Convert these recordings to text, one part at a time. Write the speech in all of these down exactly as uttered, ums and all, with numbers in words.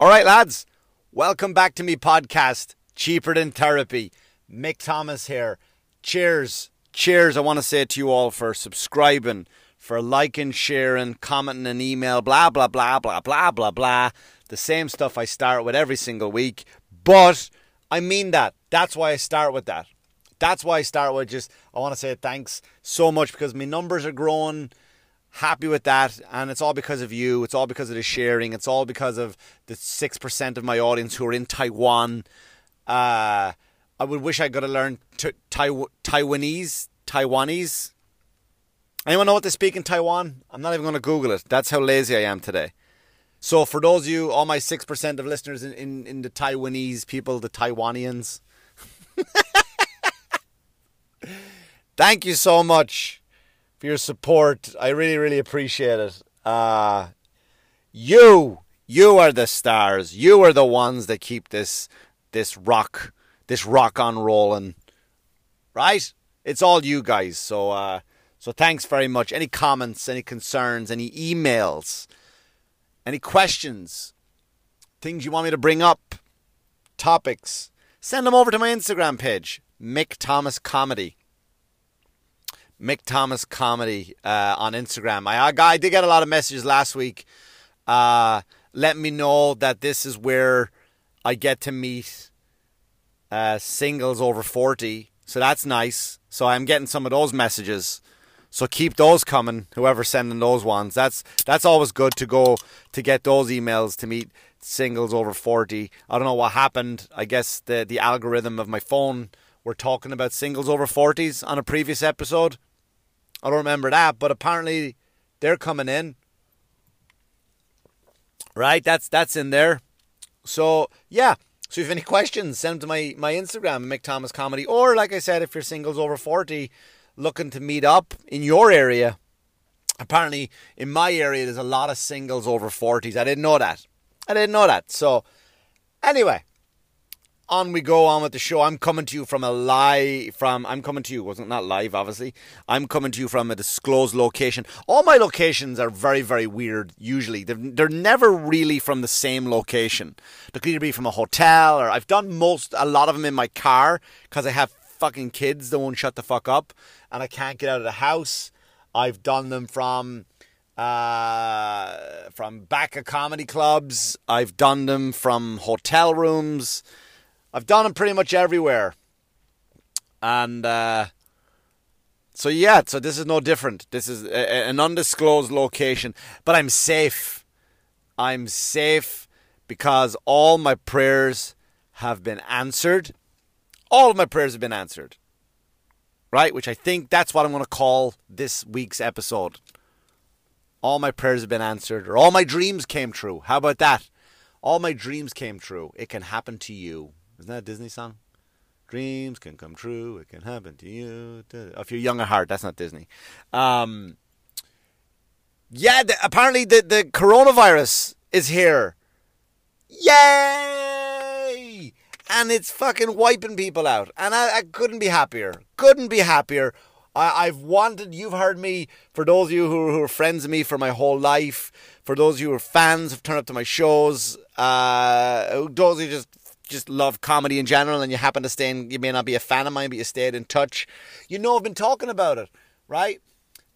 All right, lads, welcome back to me podcast, Cheaper Than Therapy. Mick Thomas here. Cheers. Cheers. I want to say to you all for subscribing, for liking, sharing, commenting and email, blah, blah, blah, blah, blah, blah, blah. The same stuff I start with every single week. But I mean that. That's why I start with that. That's why I start with just, I want to say thanks so much because my numbers are growing. Happy with that, and it's all because of you. It's all because of the sharing. It's all because of the six percent of my audience who are in Taiwan. Uh, I would wish I could have learned t- Taiw- Taiwanese. Taiwanese. Anyone know what they speak in Taiwan? I'm not even going to Google it. That's how lazy I am today. So for those of you, all my six percent of listeners in, in, in the Taiwanese people, the Taiwanians. Thank you so much for your support. I really, really appreciate it. Uh, you, you are the stars. You are the ones that keep this, this rock, this rock on rolling, right? It's all you guys. So, uh, so thanks very much. Any comments, any concerns, any emails, any questions, things you want me to bring up, topics, send them over to my Instagram page, Mick Thomas Comedy. Mick Thomas Comedy uh, on Instagram. I, I did get a lot of messages last week. Uh, let me know that this is where I get to meet uh, singles over forty. So that's nice. So I'm getting some of those messages. So keep those coming, whoever's sending those ones. That's that's always good to go to get those emails to meet singles over forty. I don't know what happened. I guess the, the algorithm of my phone, we're talking about singles over forties on a previous episode. I don't remember that, but apparently they're coming in. Right, that's that's in there. So, yeah. So if you have any questions, send them to my, my Instagram, Mick Thomas Comedy. Or, like I said, if you're singles over forty, looking to meet up in your area. Apparently, in my area, there's a lot of singles over forties. I didn't know that. I didn't know that. So, anyway. On we go on with the show. I'm coming to you from a live, from, I'm coming to you, wasn't not live, obviously. I'm coming to you from a disclosed location. All my locations are very, very weird, usually. They're, they're never really from the same location. They could either be from a hotel, or I've done most, a lot of them in my car, because I have fucking kids that won't shut the fuck up, and I can't get out of the house. I've done them from, uh, from back of comedy clubs. I've done them from hotel rooms. I've done them pretty much everywhere. And uh, so, yeah, so this is no different. This is a, a, an undisclosed location. But I'm safe. I'm safe because all my prayers have been answered. All of my prayers have been answered. Right? Which I think that's what I'm going to call this week's episode. All my prayers have been answered. Or all my dreams came true. How about that? All my dreams came true. It can happen to you. Isn't that a Disney song? Dreams can come true. It can happen to you. Oh, if you're young at heart, that's not Disney. Um, yeah, the, apparently the, the coronavirus is here. Yay! And it's fucking wiping people out. And I, I couldn't be happier. Couldn't be happier. I, I've wanted, you've heard me, for those of you who, who are friends of me for my whole life, for those of you who are fans, who've turned up to my shows, uh, those of you just... just love comedy in general and you happen to stay in, you may not be a fan of mine, but you stayed in touch. You know, I've been talking about it, right?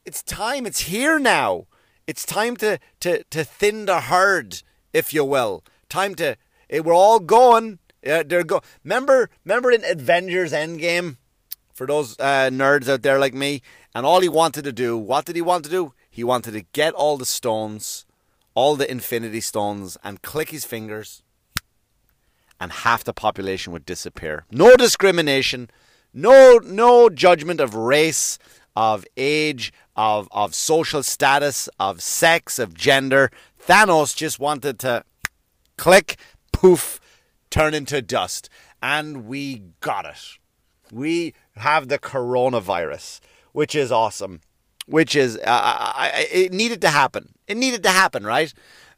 It's time. It's here now. It's time to to, to thin the herd, if you will. Time to, it, we're all going. Uh, they're go. Remember, remember in Avengers Endgame, for those uh, nerds out there like me, and all he wanted to do, what did he want to do? He wanted to get all the stones, all the infinity stones, and click his fingers. And half the population would disappear. No discrimination, no no judgment of race, of age, of, of social status, of sex, of gender. Thanos just wanted to click, poof, turn into dust. And we got it. We have the coronavirus, which is awesome. Which is, uh, I, I, it needed to happen. It needed to happen, right?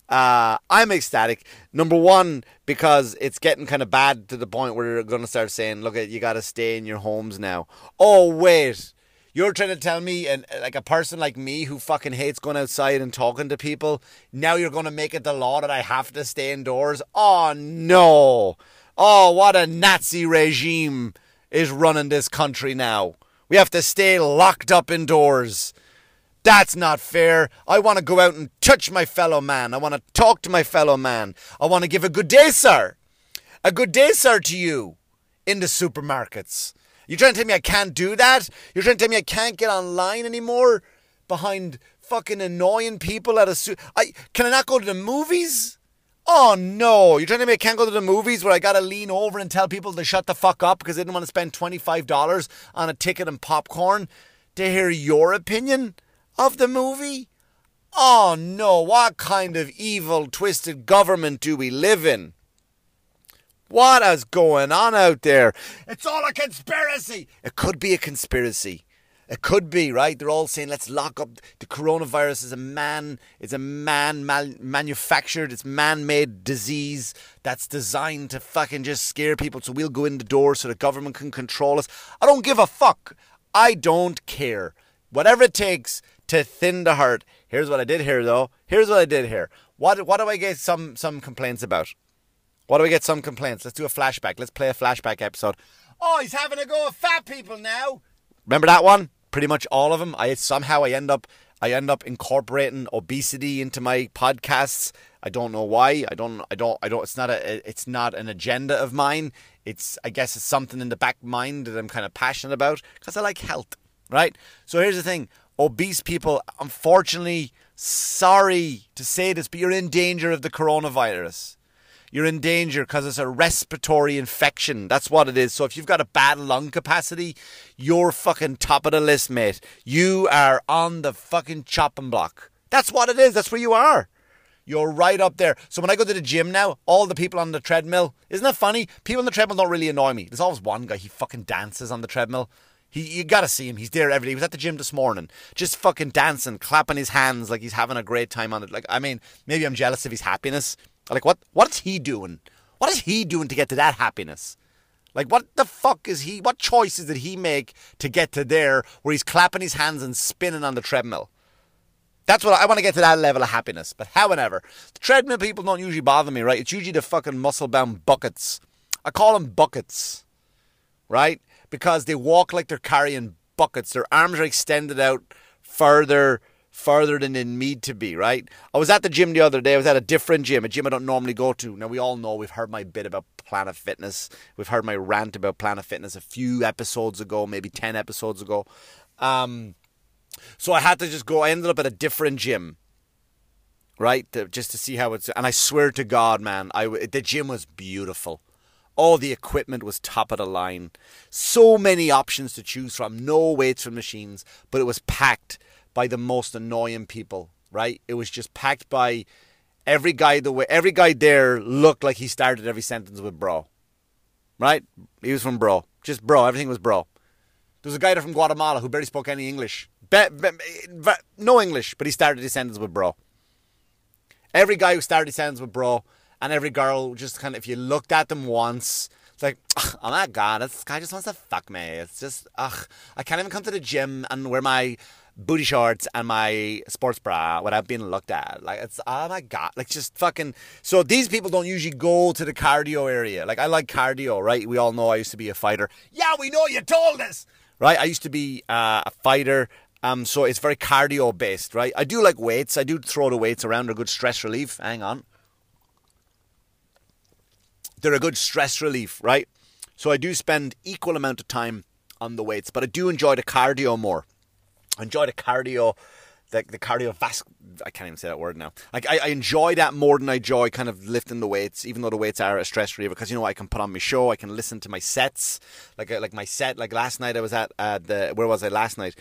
Uh, I'm ecstatic. Number one, because it's getting kind of bad to the point where they're going to start saying, look, you got to stay in your homes now. Oh, wait. You're trying to tell me, and like a person like me who fucking hates going outside and talking to people, now you're going to make it the law that I have to stay indoors? Oh, no. Oh, what a Nazi regime is running this country now. We have to stay locked up indoors. That's not fair. I want to go out and touch my fellow man. I want to talk to my fellow man. I want to give a good day, sir. A good day, sir, to you in the supermarkets. You're trying to tell me I can't do that? You're trying to tell me I can't get online anymore behind fucking annoying people at a... Su- I Can I not go to the movies? Oh, no. You're trying to tell me I can't go to the movies where I got to lean over and tell people to shut the fuck up because they didn't want to spend twenty-five dollars on a ticket and popcorn to hear your opinion of the movie? Oh, no. What kind of evil, twisted government do we live in? What is going on out there? It's all a conspiracy. It could be a conspiracy. It could be, right? They're all saying, let's lock up. The coronavirus is a man, it's a man mal- manufactured, it's man-made disease that's designed to fucking just scare people. So we'll go in the door so the government can control us. I don't give a fuck. I don't care. Whatever it takes to thin the heart. Here's what I did here, though. Here's what I did here. What, what do I get some, some complaints about? Why do we get some complaints? Let's do a flashback. Let's play a flashback episode. Oh, he's having a go at fat people now. Remember that one? Pretty much all of them. I somehow I end up I end up incorporating obesity into my podcasts. I don't know why. I don't I don't I don't it's not a it's not an agenda of mine. It's I guess it's something in the back mind that I'm kind of passionate about because I like health, right? So here's the thing. Obese people, unfortunately, sorry to say this, but you're in danger of the coronavirus. You're in danger because it's a respiratory infection. That's what it is. So if you've got a bad lung capacity, you're fucking top of the list, mate. You are on the fucking chopping block. That's what it is. That's where you are. You're right up there. So when I go to the gym now, all the people on the treadmill, isn't that funny? People on the treadmill don't really annoy me. There's always one guy, he fucking dances on the treadmill. He, you gotta see him. He's there every day. He was at the gym this morning, just fucking dancing, clapping his hands like he's having a great time on it. Like, I mean, maybe I'm jealous of his happiness. Like, what? What is he doing? What is he doing to get to that happiness? Like, what the fuck is he? What choices did he make to get to there where he's clapping his hands and spinning on the treadmill? That's what I, I want to get to that level of happiness. But however, the treadmill people don't usually bother me, right? It's usually the fucking muscle-bound buckets. I call them buckets, right? Because they walk like they're carrying buckets. Their arms are extended out further further than they need to be, right? I was at the gym the other day. I was at a different gym, a gym I don't normally go to. Now, we all know, we've heard my bit about Planet Fitness. We've heard my rant about Planet Fitness a few episodes ago, maybe ten episodes ago. Um, so I had to just go. I ended up at a different gym, right, to, just to see how it's... And I swear to God, man, I, the gym was beautiful. All the equipment was top of the line. So many options to choose from. No weights from machines, but it was packed by the most annoying people, right? It was just packed by every guy. The way every guy there looked like he started every sentence with bro, right? He was from bro, just bro. Everything was bro. There was a guy there from Guatemala who barely spoke any English, be, be, be, no English, but he started his sentence with bro. Every guy who started his sentence with bro, and every girl just kind of, if you looked at them once, it's like, oh my God, this guy just wants to fuck me. It's just, ugh, I can't even come to the gym and wear my booty shorts and my sports bra without being looked at. Like, it's, oh my God, like, just fucking... So these people don't usually go to the cardio area. Like, I like cardio, right? We all know I used to be a fighter. Yeah, we know, you told us, right? I used to be uh, a fighter, um so it's very cardio based, right? I do like weights. I do throw the weights around. They're good stress relief. Hang on, they're a good stress relief, right? So I do spend equal amount of time on the weights, but I do enjoy the cardio more. Enjoy the cardio, the, the cardiovascular, I can't even say that word now. Like, I, I enjoy that more than I enjoy kind of lifting the weights, even though the weights are a stress reliever, because, you know, I can put on my show, I can listen to my sets. Like, like my set, like last night I was at uh, the, where was I last night?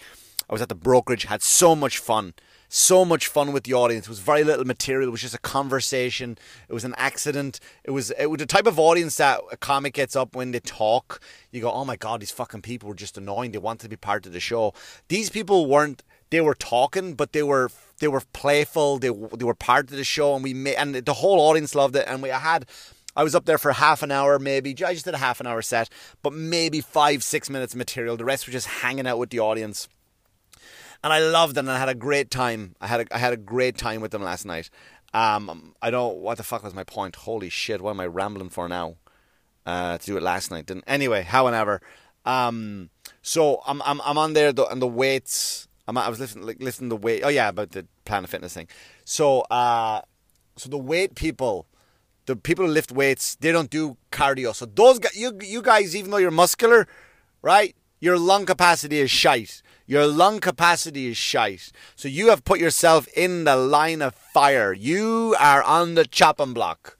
I was at the brokerage, had so much fun, so much fun with the audience. It was very little material, it was just a conversation, it was an accident. It was, it was the type of audience that a comic gets up when they talk. You go, oh my God, these fucking people were just annoying, they wanted to be part of the show. These people weren't, they were talking, but they were they were playful, they they were part of the show, and we made, and the whole audience loved it. And we had, I was up there for half an hour maybe, I just did a half an hour set, but maybe five, six minutes of material, the rest was just hanging out with the audience. and I loved them, and I had a great time. I had a, I had a great time with them last night. Um, I don't, what the fuck was my point? Holy shit, what am I rambling for now? Uh, to do it last night, didn't? Anyway, however, um, so I'm I'm I'm on there though, and the weights. I'm, I was lifting like lifting the weight. Oh yeah, about the Planet Fitness thing. So uh, so the weight people. The people who lift weights, they don't do cardio. So those guys, you, you guys, even though you're muscular, right, your lung capacity is shite. Your lung capacity is shite. So you have put yourself in the line of fire. You are on the chopping block,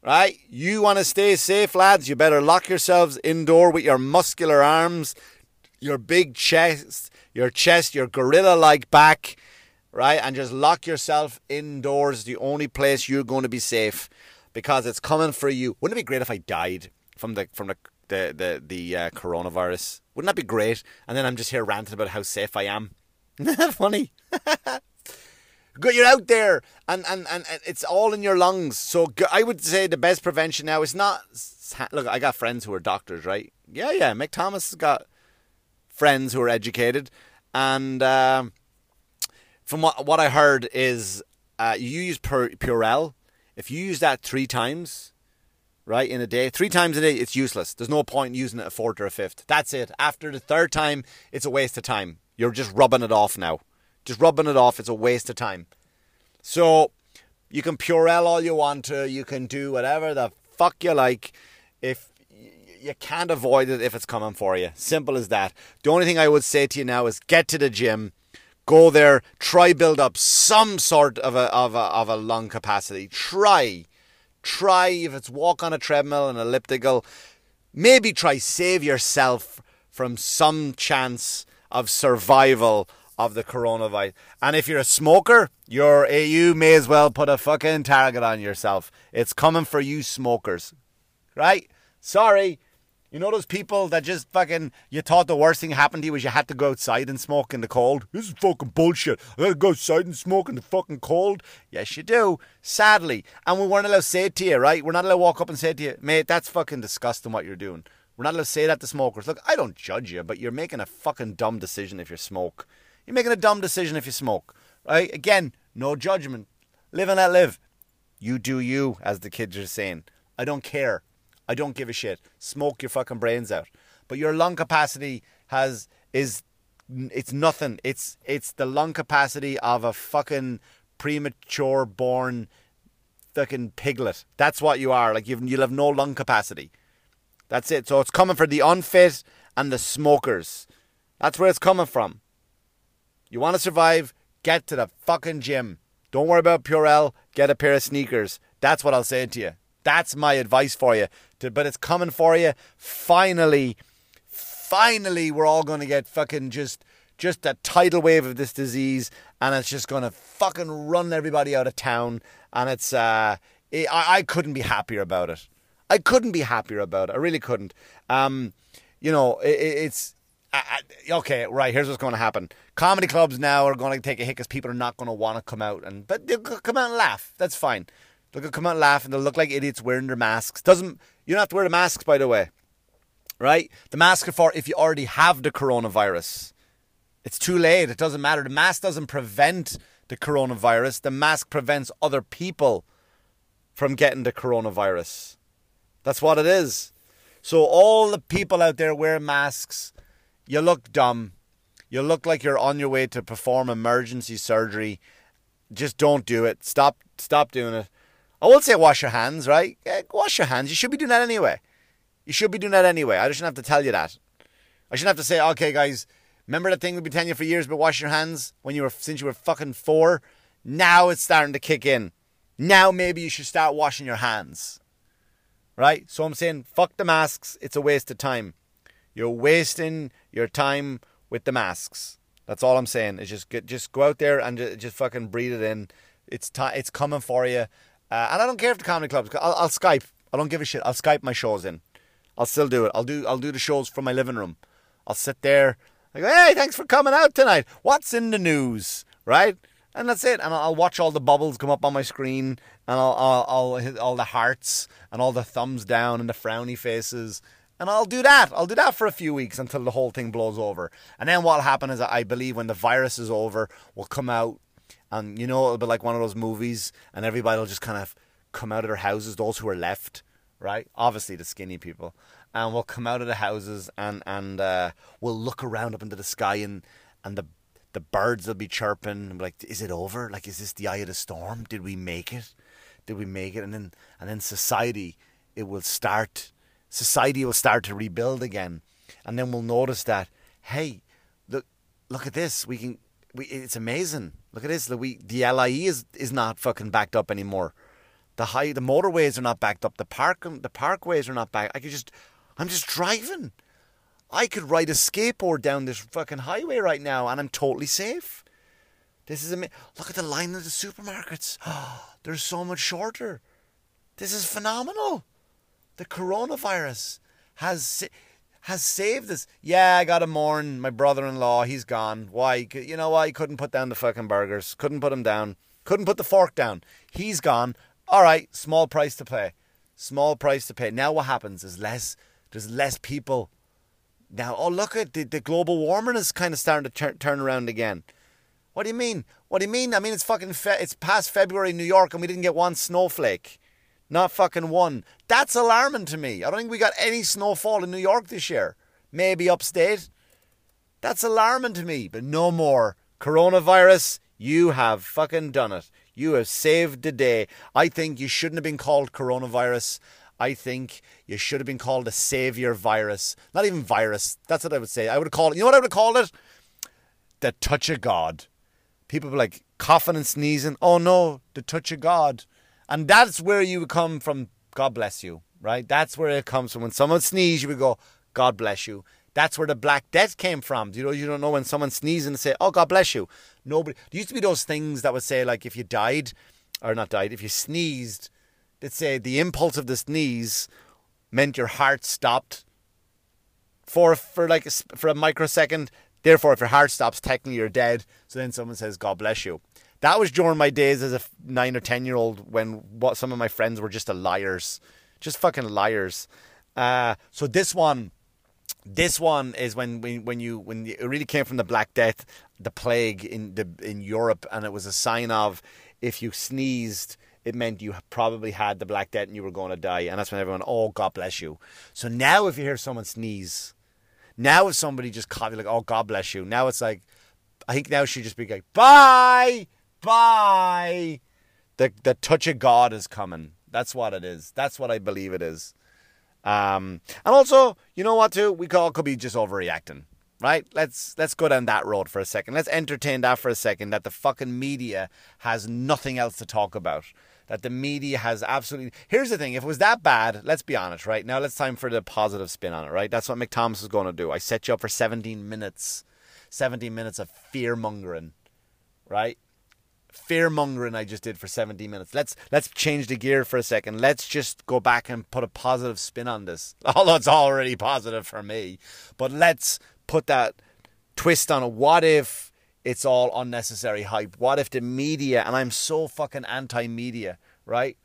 right? You want to stay safe, lads. You better lock yourselves indoor with your muscular arms, your big chest, your chest, your gorilla-like back, right? And just lock yourself indoors. The only place you're going to be safe. Because it's coming for you. Wouldn't it be great if I died from the from the the the, the uh, coronavirus? Wouldn't that be great? And then I'm just here ranting about how safe I am. Isn't that funny? Good, you're out there, and, and, and it's all in your lungs. So I would say the best prevention now is not. Look, I got friends who are doctors, right? Yeah, yeah. Mick Thomas has got friends who are educated, and uh, from what what I heard is uh, you use Purell. If you use that three times, right, in a day, three times a day, it's useless. There's no point in using it a fourth or a fifth. That's it. After the third time, it's a waste of time. You're just rubbing it off now. Just rubbing it off. It's a waste of time. So you can Purell all you want to. You can do whatever the fuck you like. If you can't avoid it if it's coming for you. Simple as that. The only thing I would say to you now is get to the gym. Go there, try build up some sort of a of a of a lung capacity. Try. Try if it's walk on a treadmill, an elliptical, maybe try save yourself from some chance of survival of the coronavirus. And if you're a smoker, you're you may as well put a fucking target on yourself. It's coming for you smokers. Right? Sorry. You know those people that just fucking, you thought the worst thing happened to you was you had to go outside and smoke in the cold? This is fucking bullshit. I gotta go outside and smoke in the fucking cold. Yes, you do. Sadly. And we weren't allowed to say it to you, right? We're not allowed to walk up and say it to you, mate, that's fucking disgusting what you're doing. We're not allowed to say that to smokers. Look, I don't judge you, but you're making a fucking dumb decision if you smoke. You're making a dumb decision if you smoke, right? Again, no judgment. Live and let live. You do you, as the kids are saying. I don't care. I don't give a shit. Smoke your fucking brains out. But your lung capacity has is it's nothing. It's it's the lung capacity of a fucking premature born fucking piglet. That's what you are. Like you've you'll have no lung capacity. That's it. So it's coming for the unfit and the smokers. That's where it's coming from. You want to survive? Get to the fucking gym. Don't worry about Purell. Get a pair of sneakers. That's what I'll say to you. That's my advice for you. But it's coming for you. Finally, finally, we're all going to get fucking just just a tidal wave of this disease. And it's just going to fucking run everybody out of town. And it's, uh, it, I, I couldn't be happier about it. I couldn't be happier about it. I really couldn't. Um, you know, it, it's, I, I, okay, right, here's what's going to happen. Comedy clubs now are going to take a hit because people are not going to want to come out. and But they'll come out and laugh. That's fine. They'll come out and laugh and they'll look like idiots wearing their masks. Doesn't You don't have to wear the masks, by the way. Right? The masks are for if you already have the coronavirus. It's too late. It doesn't matter. The mask doesn't prevent the coronavirus. The mask prevents other people from getting the coronavirus. That's what it is. So all the people out there wearing masks, you look dumb. You look like you're on your way to perform emergency surgery. Just don't do it. Stop. Stop doing it. I won't say wash your hands, right? Yeah, wash your hands. You should be doing that anyway. You should be doing that anyway. I shouldn't have to tell you that. I shouldn't have to say, okay, guys, remember that thing we've been telling you for years about wash your hands when you were since you were fucking four? Now it's starting to kick in. Now maybe you should start washing your hands, right? So I'm saying, fuck the masks. It's a waste of time. You're wasting your time with the masks. That's all I'm saying. Is just get, just go out there and just, just fucking breathe it in. It's t- It's coming for you. Uh, and I don't care if the comedy clubs. I'll, I'll Skype. I don't give a shit. I'll Skype my shows in. I'll still do it. I'll do. I'll do the shows from my living room. I'll sit there. I go, hey, thanks for coming out tonight. What's in the news, right? And that's it. And I'll watch all the bubbles come up on my screen, and I'll, I'll, I'll hit all the hearts and all the thumbs down and the frowny faces, And I'll do that. I'll do that for a few weeks until the whole thing blows over. And then what'll happen is, I believe when the virus is over, we'll come out and, you know, it'll be like one of those movies and everybody will just kind of come out of their houses, those who are left, right? Obviously the skinny people. And we'll come out of the houses and, and uh, we'll look around up into the sky and, and the the birds will be chirping and be like, is it over? Like, is this the eye of the storm? Did we make it? Did we make it? And then and then society, it will start... Society will start to rebuild again, and then we'll notice that, hey, look, look at this. We can, we, it's amazing. Look at this. We, the L I E is, is not fucking backed up anymore. The high, the motorways are not backed up. The park, the parkways are not backed. I could just, I'm just driving. I could ride a skateboard down this fucking highway right now, and I'm totally safe. This is amazing. Look at the line of the supermarkets. Oh, they're so much shorter. This is phenomenal. The coronavirus has has saved us. Yeah, I gotta mourn my brother-in-law. He's gone. Why? You know why? He couldn't put down the fucking burgers. Couldn't put him down. Couldn't put the fork down. He's gone. All right, small price to pay. Small price to pay. Now what happens is less. There's less people. Now, oh look at the, the global warming is kind of starting to tur- turn around again. What do you mean? What do you mean? I mean it's fucking fe- it's past February in New York and we didn't get one snowflake. Not fucking one. That's alarming to me. I don't think we got any snowfall in New York this year. Maybe upstate. That's alarming to me. But no more. Coronavirus, you have fucking done it. You have saved the day. I think you shouldn't have been called coronavirus. I think you should have been called the savior virus. Not even virus. That's what I would say. I would have called it. You know what I would have called it? The touch of God. People be like coughing and sneezing. Oh no, the touch of God. And that's where you would come from, God bless you, right? That's where it comes from. When someone sneezes, you would go, God bless you. That's where the Black Death came from. You know, you don't know when someone sneezes and say, oh, God bless you. Nobody. There used to be those things that would say, like, if you died, or not died, if you sneezed, they'd say the impulse of the sneeze meant your heart stopped for, for like, a, for a microsecond. Therefore, if your heart stops, technically you're dead. So then someone says, God bless you. That was during my days as a nine or ten year old when what some of my friends were just a liars. Just fucking liars. Uh, so this one, this one is when when, when you when it really came from the Black Death, the plague in the in Europe, and it was a sign of if you sneezed, it meant you probably had the Black Death and you were going to die. And that's when everyone, oh, God bless you. So now if you hear someone sneeze, now if somebody just cough, you're like, oh, God bless you. Now it's like, I think now she'd just be like, bye. Bye. The the touch of God is coming. That's what it is. That's what I believe it is. Um, and also, you know what too? We all could be just overreacting, right? Let's let's go down that road for a second. Let's entertain that for a second. That the fucking media has nothing else to talk about. That the media has absolutely. Here's the thing: if it was that bad, let's be honest, right? Now it's time for the positive spin on it, right? That's what Mick Thomas is going to do. I set you up for seventeen minutes, seventeen minutes of fear mongering, right? Fear-mongering I just did for seventeen minutes. Let's let's change the gear for a second. Let's just go back and put a positive spin on this. Although it's already positive for me. But let's put that twist on it. What if it's all unnecessary hype? What if the media, and I'm so fucking anti-media, right?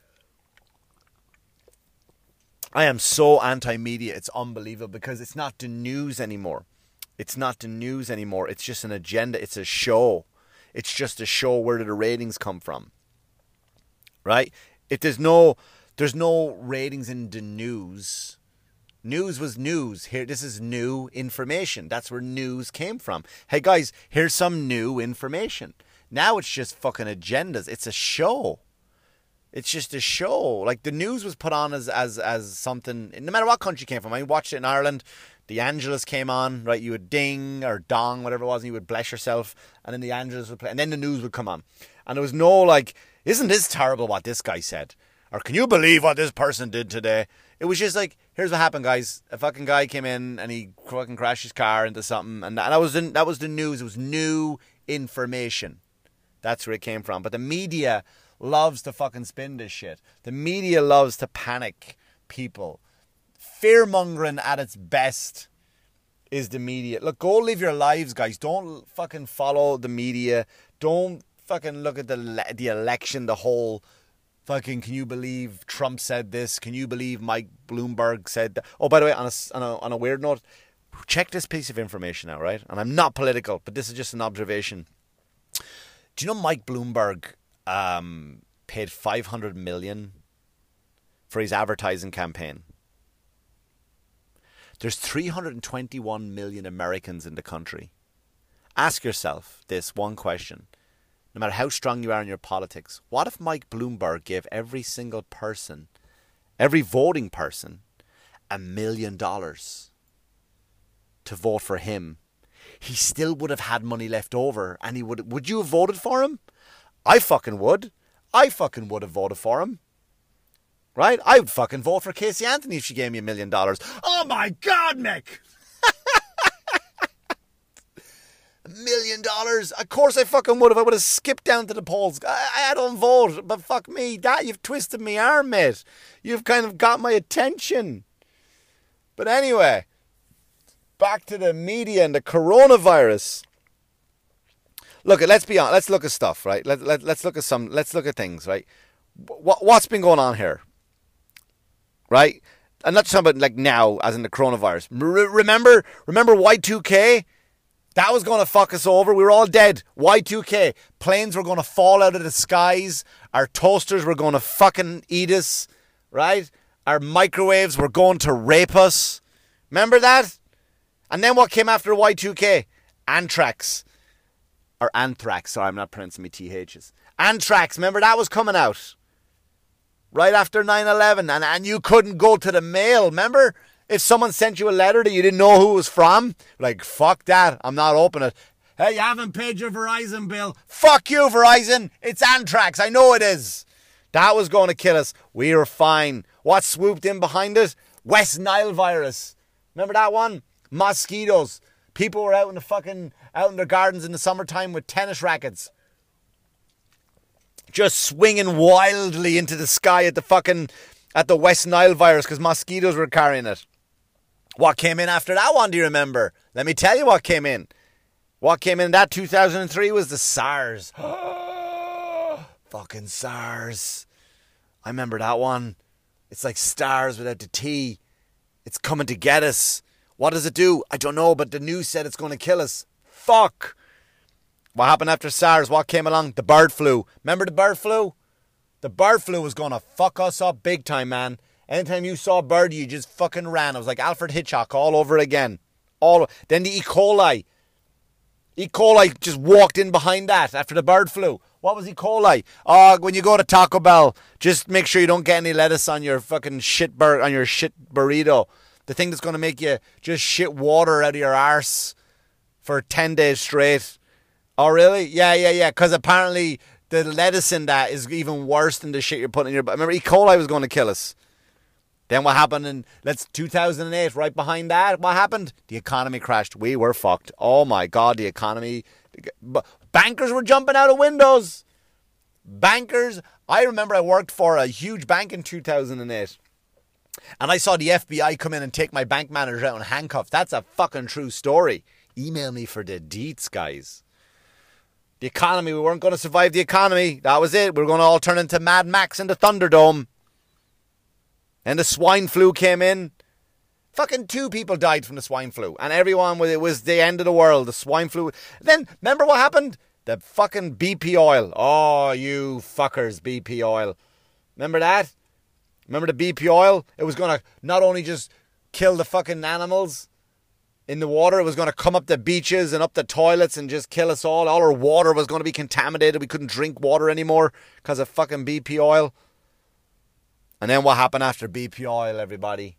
I am so anti-media. It's unbelievable because it's not the news anymore. It's not the news anymore. It's just an agenda. It's a show. It's just a show. Where do the ratings come from, right? If there's no, there's no ratings in the news. News was news. Here, this is new information. That's where news came from. Hey guys, here's some new information. Now it's just fucking agendas. It's a show. It's just a show. Like the news was put on as as as something. No matter what country it came from. I watched it in Ireland. The Angelus came on, right? You would ding or dong, whatever it was, and you would bless yourself. And then the Angelus would play. And then the news would come on. And there was no like, isn't this terrible what this guy said? Or can you believe what this person did today? It was just like, here's what happened, guys. A fucking guy came in and he fucking crashed his car into something. And that was, in, that was the news. It was new information. That's where it came from. But the media loves to fucking spin this shit. The media loves to panic people. Fear-mongering at its best is the media. Look, go live your lives, guys. Don't fucking follow the media. Don't fucking look at the the election, the whole fucking, can you believe Trump said this? Can you believe Mike Bloomberg said that? Oh, by the way, on a, on a, on a weird note, check this piece of information out, right? And I'm not political, but this is just an observation. Do you know Mike Bloomberg um, paid five hundred million dollars for his advertising campaign? There's three hundred twenty-one million Americans in the country. Ask yourself this one question. No matter how strong you are in your politics, what if Mike Bloomberg gave every single person, every voting person, a million dollars to vote for him? He still would have had money left over, and he would. Would you have voted for him? I fucking would. I fucking would have voted for him. Right? I would fucking vote for Casey Anthony if she gave me a million dollars. Oh my God, Mick! A million dollars? Of course I fucking would have. I would have skipped down to the polls. I, I don't vote, but fuck me. That, you've twisted my arm, mate. You've kind of got my attention. But anyway, back to the media and the coronavirus. Look, let's be honest. Let's look at stuff, right? Let, let, let's look at some, let's look at things, right? What, what's been going on here? Right? I'm not talking about like now, as in the coronavirus. Re- remember, remember Y two K? That was going to fuck us over. We were all dead. Y two K. Planes were going to fall out of the skies. Our toasters were going to fucking eat us. Right? Our microwaves were going to rape us. Remember that? And then what came after Y two K? Anthrax. Or anthrax. Sorry, I'm not pronouncing my T H's. Anthrax. Remember that was coming out. Right after nine eleven. And, and you couldn't go to the mail. Remember? If someone sent you a letter that you didn't know who it was from, like, fuck that, I'm not opening it. Hey, you haven't paid your Verizon bill. Fuck you, Verizon. It's anthrax. I know it is. That was going to kill us. We were fine. What swooped in behind it? West Nile virus. Remember that one? Mosquitoes. People were out in the fucking, out in their gardens in the summertime with tennis rackets. Just swinging wildly into the sky at the fucking, at the West Nile virus because mosquitoes were carrying it. What came in after that one, do you remember? Let me tell you what came in. What came in that two thousand three was the SARS. Fucking SARS. I remember that one. It's like stars without the T. It's coming to get us. What does it do? I don't know, but the news said it's going to kill us. Fuck. What happened after SARS? What came along? The bird flu. Remember the bird flu? The bird flu was going to fuck us up big time, man. Anytime you saw a bird, you just fucking ran. It was like Alfred Hitchcock all over again. All Then the E. coli. E. coli just walked in behind that after the bird flu. What was E. coli? Oh, when you go to Taco Bell, just make sure you don't get any lettuce on your fucking shit bur- on your shit burrito. The thing that's going to make you just shit water out of your arse for ten days straight. Oh, really? Yeah, yeah, yeah. Because apparently the lettuce in that is even worse than the shit you're putting in your... Remember, E. coli was going to kill us. Then what happened in, let's, two thousand eight, right behind that, what happened? The economy crashed. We were fucked. Oh my God, the economy. Bankers were jumping out of windows. Bankers. I remember I worked for a huge bank in two thousand eight. And I saw the F B I come in and take my bank manager out in handcuffs. That's a fucking true story. Email me for the deets, guys. The economy, we weren't going to survive the economy. That was it. We were going to all turn into Mad Max in the Thunderdome. And the swine flu came in. Fucking two people died from the swine flu. And everyone, was, it was the end of the world. The swine flu. Then, remember what happened? The fucking B P oil. Oh, you fuckers, B P oil. Remember that? Remember the B P oil? It was going to not only just kill the fucking animals in the water. It was going to come up the beaches and up the toilets and just kill us all. All our water was going to be contaminated. We couldn't drink water anymore because of fucking B P oil. And then what happened after B P oil, everybody?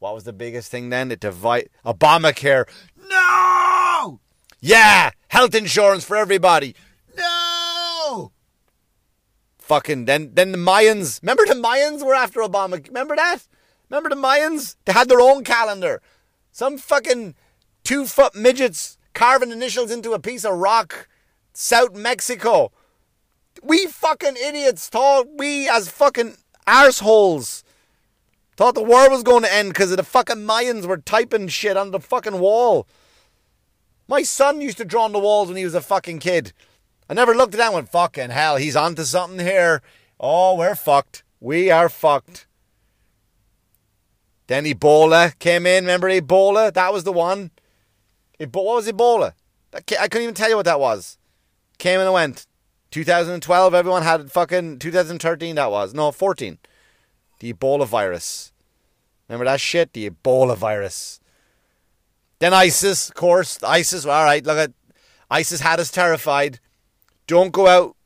What was the biggest thing then? It divided Obamacare. No! Yeah! Health insurance for everybody. No! Fucking then then the Mayans. Remember the Mayans were after Obama. Remember that? Remember the Mayans? They had their own calendar. Some fucking two-foot midgets carving initials into a piece of rock. South Mexico. We fucking idiots thought we as fucking... arseholes thought the world was going to end because of the fucking Mayans were typing shit on the fucking wall. My son used to draw on the walls when he was a fucking kid. I never looked at that and went, fucking hell, he's onto something here. Oh, we're fucked. We are fucked. Then Ebola came in. Remember Ebola? That was the one. Ebo- what was Ebola? That ca- I couldn't even tell you what that was. Came and went. twenty twelve, everyone had fucking... twenty thirteen, that was. No, fourteen. The Ebola virus. Remember that shit? The Ebola virus. Then ISIS, of course. ISIS, all right, look at... ISIS had us terrified. Don't go out.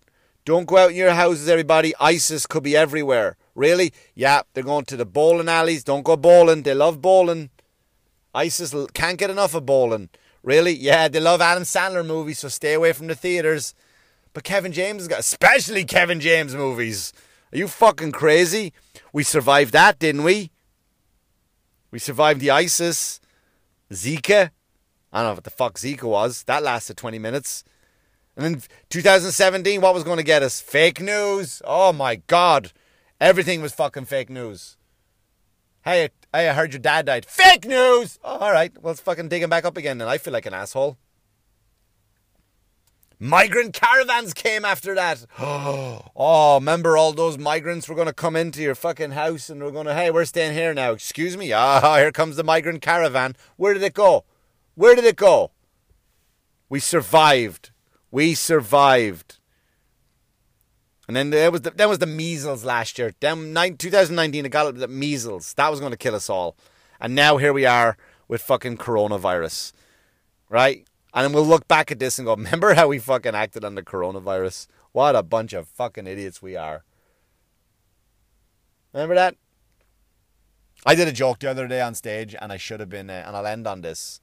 Don't go out in your houses, everybody. ISIS could be everywhere. Really? Yeah, they're going to the bowling alleys. Don't go bowling. They love bowling. ISIS can't get enough of bowling. Really? Yeah, they love Adam Sandler movies, so stay away from the theaters. But Kevin James has got... Especially Kevin James movies. Are you fucking crazy? We survived that, didn't we? We survived the ISIS. Zika. I don't know what the fuck Zika was. That lasted twenty minutes. And then twenty seventeen, what was going to get us? Fake news. Oh my God. Everything was fucking fake news. Hey, hey, I heard your dad died. Fake news! Oh, all right. Well, let's fucking dig him back up again then. I feel like an asshole. Migrant caravans came after that. Oh, remember all those migrants were going to come into your fucking house and were going to, hey, we're staying here now. Excuse me? Ah, here comes the migrant caravan. Where did it go? Where did it go? We survived. We survived. And then there was the, there was the measles last year. Then twenty nineteen, it got the measles. That was going to kill us all. And now here we are with fucking coronavirus. Right? And then we'll look back at this and go, remember how we fucking acted on the coronavirus? What a bunch of fucking idiots we are. Remember that? I did a joke the other day on stage and I should have been, uh, and I'll end on this.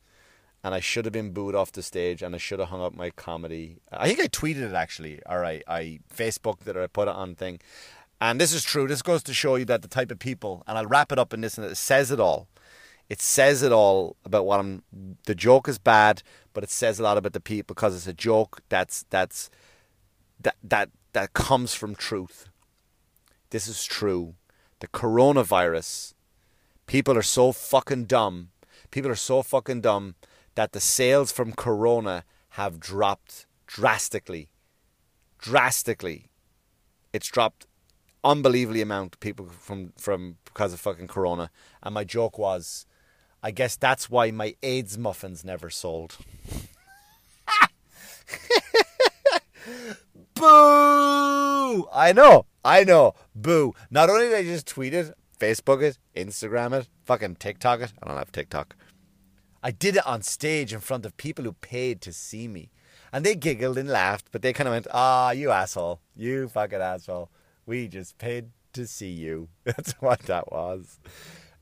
And I should have been booed off the stage and I should have hung up my comedy. I think I tweeted it actually. Or I, I Facebooked it or I put it on thing. And this is true. This goes to show you that the type of people, and I'll wrap it up in this and it says it all. It says it all about what I'm, the joke is bad, but it says a lot about the people because it's a joke that's, that's, that, that, that comes from truth. This is true. The coronavirus, people are so fucking dumb. People are so fucking dumb. That the sales from Corona have dropped drastically. Drastically. It's dropped unbelievably amount of people from, from because of fucking Corona. And my joke was, I guess that's why my AIDS muffins never sold. Boo! I know. I know. Boo. Not only did I just tweet it, Facebook it, Instagram it, fucking TikTok it. I don't have TikTok. I did it on stage in front of people who paid to see me. And they giggled and laughed, but they kind of went, ah, oh, you asshole. You fucking asshole. We just paid to see you. That's what that was.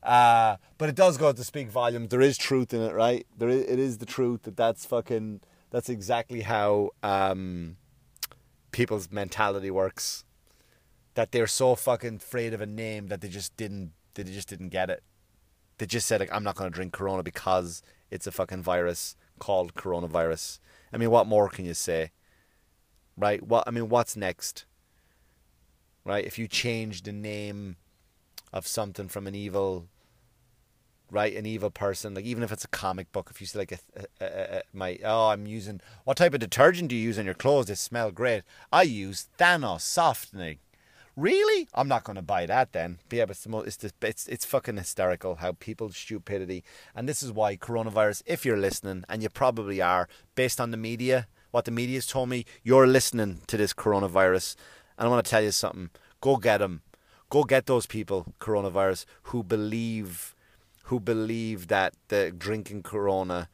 Uh, but it does go to speak volumes. There is truth in it, right? There is, it is the truth that that's fucking, that's exactly how um, people's mentality works. That they're so fucking afraid of a name that they just didn't, they just didn't get it. They just said, like, I'm not going to drink Corona because it's a fucking virus called coronavirus. I mean, what more can you say? Right? What I mean, what's next? Right? If you change the name of something from an evil, right, an evil person, like even if it's a comic book, if you say, like, a, a, a, a, my, oh, I'm using, what type of detergent do you use on your clothes? They smell great. I use Thanos softening. Really? I'm not going to buy that then. But yeah, but it's, the most, it's, the, it's it's fucking hysterical how people's stupidity, and this is why coronavirus, if you're listening, and you probably are, based on the media, what the media's told me, you're listening to this coronavirus. And I want to tell you something. Go get them. Go get those people, coronavirus, who believe, who believe that the drinking Corona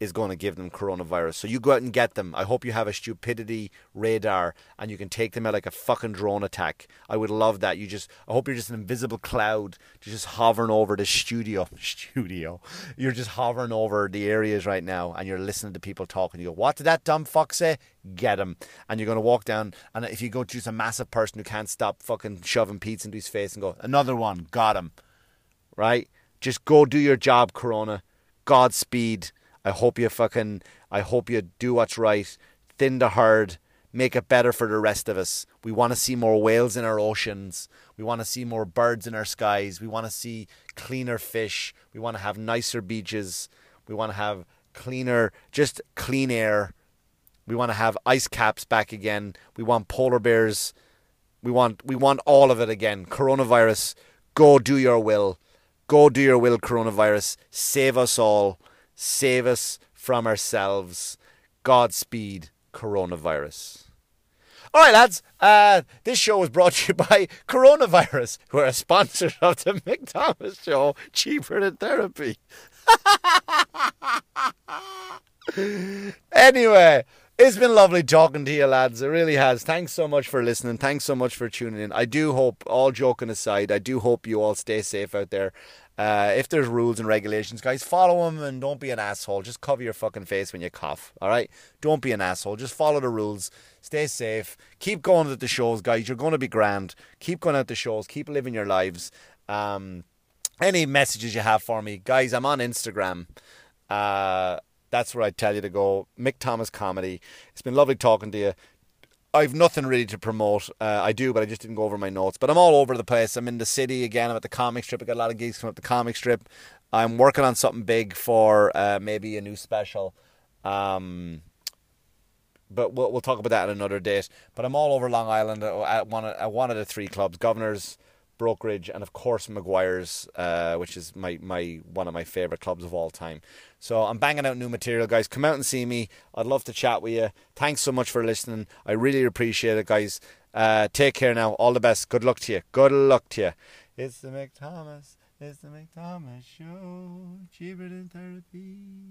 is going to give them coronavirus. So you go out and get them. I hope you have a stupidity radar and you can take them out like a fucking drone attack. I would love that. You just, I hope you're just an invisible cloud just hovering over the studio. Studio. You're just hovering over the areas right now and you're listening to people talking. You go, what did that dumb fuck say? Get him. And you're going to walk down and if you go to just a massive person who can't stop fucking shoving pizza into his face and go, another one, got him. Right? Just go do your job, Corona. Godspeed. I hope you fucking, I hope you do what's right, thin the herd, make it better for the rest of us. We want to see more whales in our oceans. We want to see more birds in our skies. We want to see cleaner fish. We want to have nicer beaches. We want to have cleaner, just clean air. We want to have ice caps back again. We want polar bears. We want we want all of it again. Coronavirus, go do your will. Go do your will, coronavirus. Save us all. Save us from ourselves. Godspeed, coronavirus. All right, lads. Uh, this show was brought to you by Coronavirus, who are a sponsor of the Mick Thomas Show, Cheaper Than Therapy. Anyway, it's been lovely talking to you, lads. It really has. Thanks so much for listening. Thanks so much for tuning in. I do hope, all joking aside, I do hope you all stay safe out there. Uh, if there's rules and regulations, guys, follow them and don't be an asshole. Just cover your fucking face when you cough, all right? Don't be an asshole. Just follow the rules. Stay safe. Keep going at the shows, guys. You're going to be grand. Keep going at the shows. Keep living your lives. Um, any messages you have for me, guys, I'm on Instagram. Uh, that's where I tell you to go. Mick Thomas Comedy. It's been lovely talking to you. I've nothing really to promote. Uh, I do, but I just didn't go over my notes. But I'm all over the place. I'm in the city again. I'm at the Comic Strip. I got a lot of gigs coming up the Comic Strip. I'm working on something big for uh, maybe a new special. Um, but we'll we'll talk about that at another date. But I'm all over Long Island at one at one of the three clubs: Governor's, Brokerage, and of course Maguire's, uh, which is my my one of my favorite clubs of all time. So I'm banging out new material, guys. Come out and see me. I'd love to chat with you. Thanks so much for listening. I really appreciate it, guys. Uh, take care now. All the best. Good luck to you. Good luck to you. It's the Mick Thomas. It's the Mick Thomas Show. Cheaper than therapy.